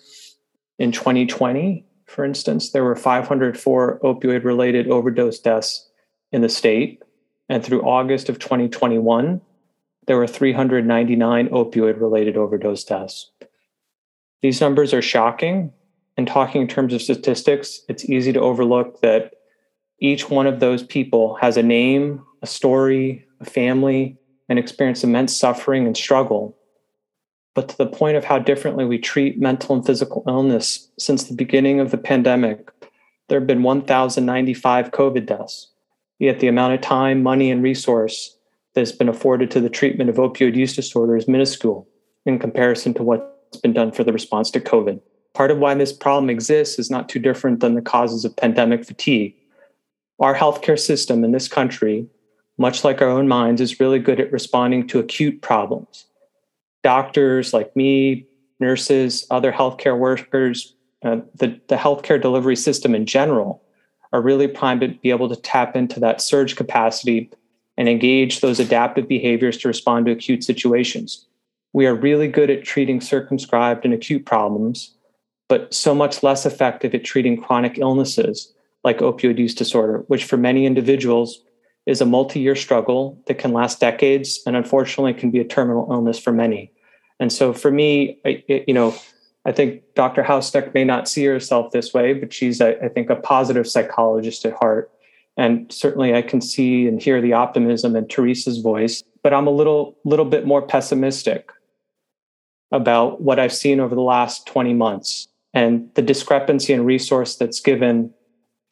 In 2020, for instance, there were 504 opioid-related overdose deaths in the state, and through August of 2021, there were 399 opioid-related overdose deaths. These numbers are shocking, and talking in terms of statistics, it's easy to overlook that each one of those people has a name, a story, a family, and experienced immense suffering and struggle. But to the point of how differently we treat mental and physical illness, since the beginning of the pandemic, there have been 1,095 COVID deaths. Yet the amount of time, money, and resource that has been afforded to the treatment of opioid use disorder is minuscule in comparison to what's been done for the response to COVID. Part of why this problem exists is not too different than the causes of pandemic fatigue. Our healthcare system in this country, much like our own minds, is really good at responding to acute problems. Doctors like me, nurses, other healthcare workers, the healthcare delivery system in general are really primed to be able to tap into that surge capacity and engage those adaptive behaviors to respond to acute situations. We are really good at treating circumscribed and acute problems, but so much less effective at treating chronic illnesses like opioid use disorder, which for many individuals is a multi-year struggle that can last decades and unfortunately can be a terminal illness for many. And so for me, I think Dr. Hausneck may not see herself this way, but she's, I think, a positive psychologist at heart. And certainly I can see and hear the optimism in Teresa's voice, but I'm a little bit more pessimistic about what I've seen over the last 20 months and the discrepancy in resource that's given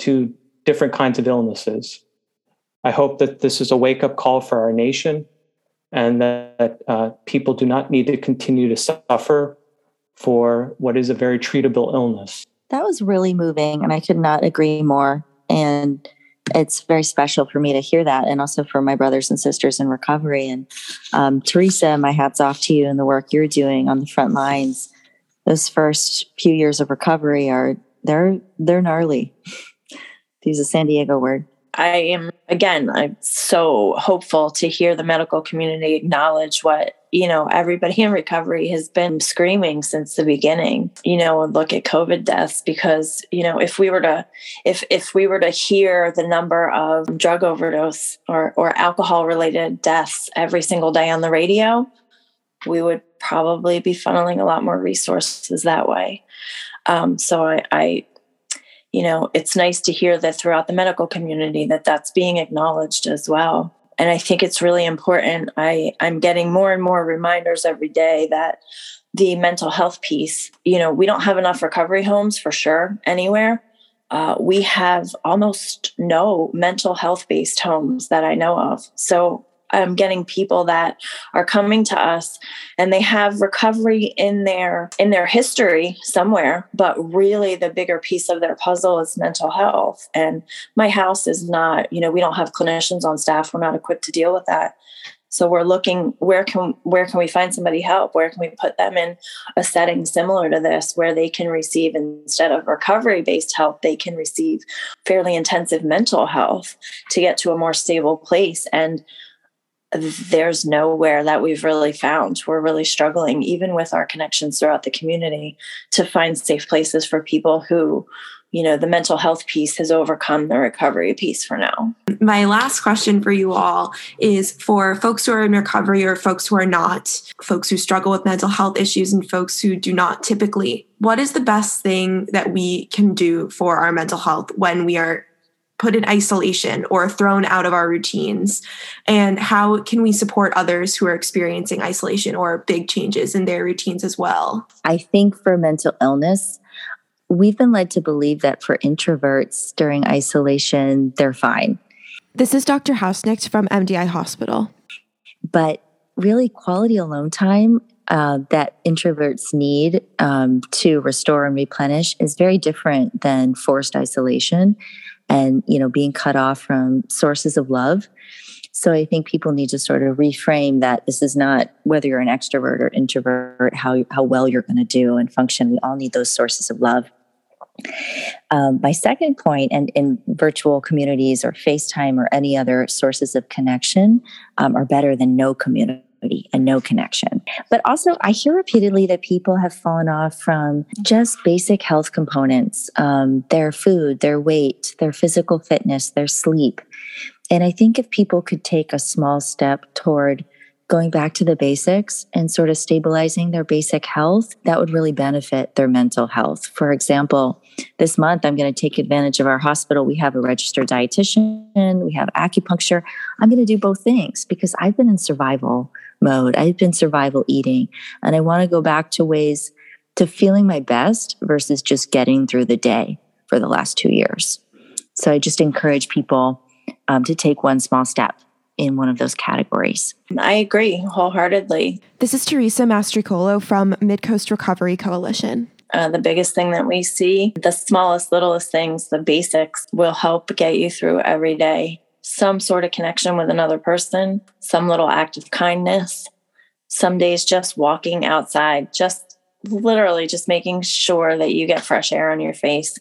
to different kinds of illnesses. I hope that this is a wake-up call for our nation and that people do not need to continue to suffer for what is a very treatable illness. That was really moving, and I could not agree more. And it's very special for me to hear that, and also for my brothers and sisters in recovery. And Teresa, my hat's off to you and the work you're doing on the front lines. Those first few years of recovery they're gnarly, to use a San Diego word. I'm so hopeful to hear the medical community acknowledge what, everybody in recovery has been screaming since the beginning, and look at COVID deaths, because, if we were to hear the number of drug overdose or alcohol related deaths every single day on the radio, we would probably be funneling a lot more resources that way. So it's nice to hear that throughout the medical community that's being acknowledged as well. And I think it's really important. I'm getting more and more reminders every day that the mental health piece, we don't have enough recovery homes for sure anywhere. We have almost no mental health-based homes that I know of. So I'm getting people that are coming to us and they have recovery in their history somewhere, but really the bigger piece of their puzzle is mental health. And my house is not, we don't have clinicians on staff. We're not equipped to deal with that. So we're looking, where can we find somebody help? Where can we put them in a setting similar to this, where they can receive, instead of recovery-based help, they can receive fairly intensive mental health to get to a more stable place. And there's nowhere that we've really found. We're really struggling, even with our connections throughout the community, to find safe places for people who, the mental health piece has overcome the recovery piece for now. My last question for you all is for folks who are in recovery or folks who are not, folks who struggle with mental health issues and folks who do not typically. What is the best thing that we can do for our mental health when we are put in isolation or thrown out of our routines? And how can we support others who are experiencing isolation or big changes in their routines as well? I think for mental illness, we've been led to believe that for introverts during isolation, they're fine. This is Dr. Hausneck from MDI Hospital. But really, quality alone time that introverts need to restore and replenish is very different than forced isolation and, being cut off from sources of love. So I think people need to sort of reframe that this is not whether you're an extrovert or introvert, how well you're going to do and function. We all need those sources of love. My second point, and in virtual communities or FaceTime or any other sources of connection are better than no community and no connection. But also, I hear repeatedly that people have fallen off from just basic health components, their food, their weight, their physical fitness, their sleep. And I think if people could take a small step toward going back to the basics and sort of stabilizing their basic health, that would really benefit their mental health. For example, this month, I'm going to take advantage of our hospital. We have a registered dietitian, we have acupuncture. I'm going to do both things because I've been in survival mode. I've been survival eating, and I want to go back to ways to feeling my best versus just getting through the day for the last 2 years. So I just encourage people to take one small step in one of those categories. I agree wholeheartedly. This is Teresa Mastricolo from Midcoast Recovery Coalition. The biggest thing that we see, the smallest, littlest things, the basics will help get you through every day. Some sort of connection with another person, some little act of kindness, some days just walking outside, just literally just making sure that you get fresh air on your face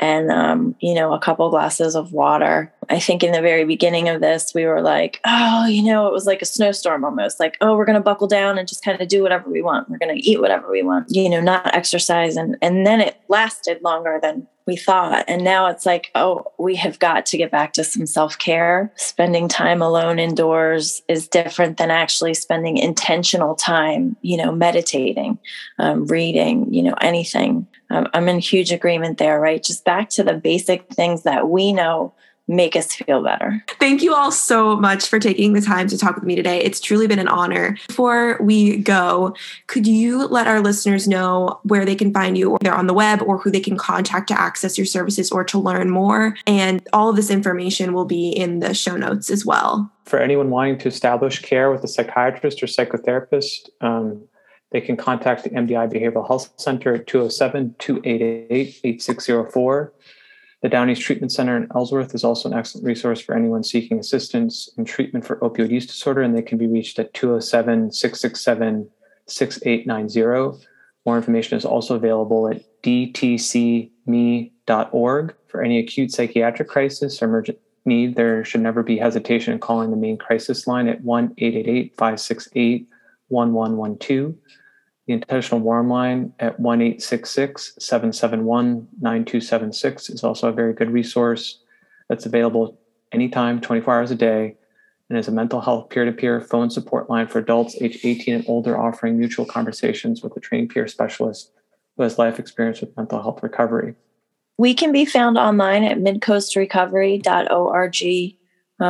and, a couple glasses of water. I think in the very beginning of this, we were like, it was like a snowstorm almost, like, we're going to buckle down and just kind of do whatever we want. We're going to eat whatever we want, not exercise. And then it lasted longer than we thought. And now it's like, we have got to get back to some self-care. Spending time alone indoors is different than actually spending intentional time, meditating, reading, anything. I'm in huge agreement there, right? Just back to the basic things that we know make us feel better. Thank you all so much for taking the time to talk with me today. It's truly been an honor. Before we go, could you let our listeners know where they can find you, or they're on the web, or who they can contact to access your services or to learn more? And all of this information will be in the show notes as well. For anyone wanting to establish care with a psychiatrist or psychotherapist, they can contact the MDI Behavioral Health Center at 207-288-8604. The Downey's Treatment Center in Ellsworth is also an excellent resource for anyone seeking assistance in treatment for opioid use disorder, and they can be reached at 207-667-6890. More information is also available at dtcme.org. For any acute psychiatric crisis or emergent need, there should never be hesitation in calling the Maine Crisis Line at 1-888-568-1112. The Intentional Warm Line at 1-866-771-9276 is also a very good resource that's available anytime, 24 hours a day, and is a mental health peer-to-peer phone support line for adults age 18 and older, offering mutual conversations with a trained peer specialist who has life experience with mental health recovery. We can be found online at midcoastrecovery.org.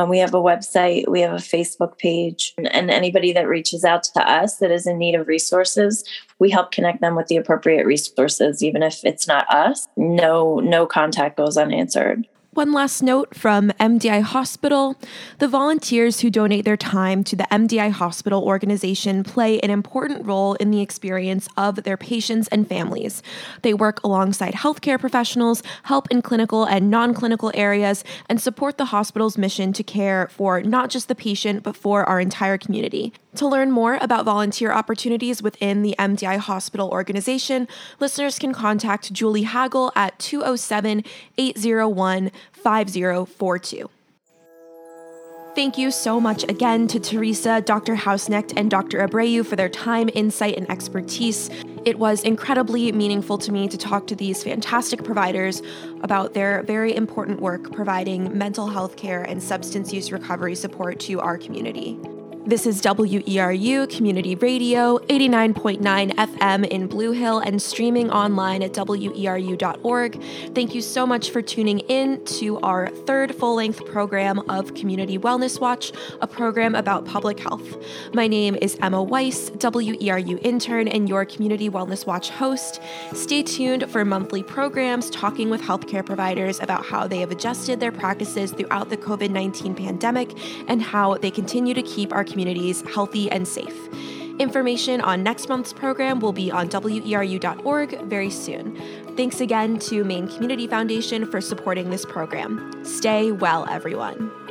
We have a website, we have a Facebook page, and anybody that reaches out to us that is in need of resources, we help connect them with the appropriate resources, even if it's not us. No contact goes unanswered. One last note from MDI Hospital. The volunteers who donate their time to the MDI Hospital organization play an important role in the experience of their patients and families. They work alongside healthcare professionals, help in clinical and non-clinical areas, and support the hospital's mission to care for not just the patient, but for our entire community. To learn more about volunteer opportunities within the MDI Hospital organization, listeners can contact Julie Hagel at 207-801-5042. Thank you so much again to Teresa, Dr. Hausneck, and Dr. Abreu for their time, insight, and expertise. It was incredibly meaningful to me to talk to these fantastic providers about their very important work providing mental health care and substance use recovery support to our community. This is WERU Community Radio, 89.9 FM in Blue Hill, and streaming online at weru.org. Thank you so much for tuning in to our third full-length program of Community Wellness Watch, a program about public health. My name is Emma Weiss, WERU intern and your Community Wellness Watch host. Stay tuned for monthly programs talking with healthcare providers about how they have adjusted their practices throughout the COVID-19 pandemic and how they continue to keep our communities healthy and safe. Information on next month's program will be on weru.org very soon. Thanks again to Maine Community Foundation for supporting this program. Stay well, everyone.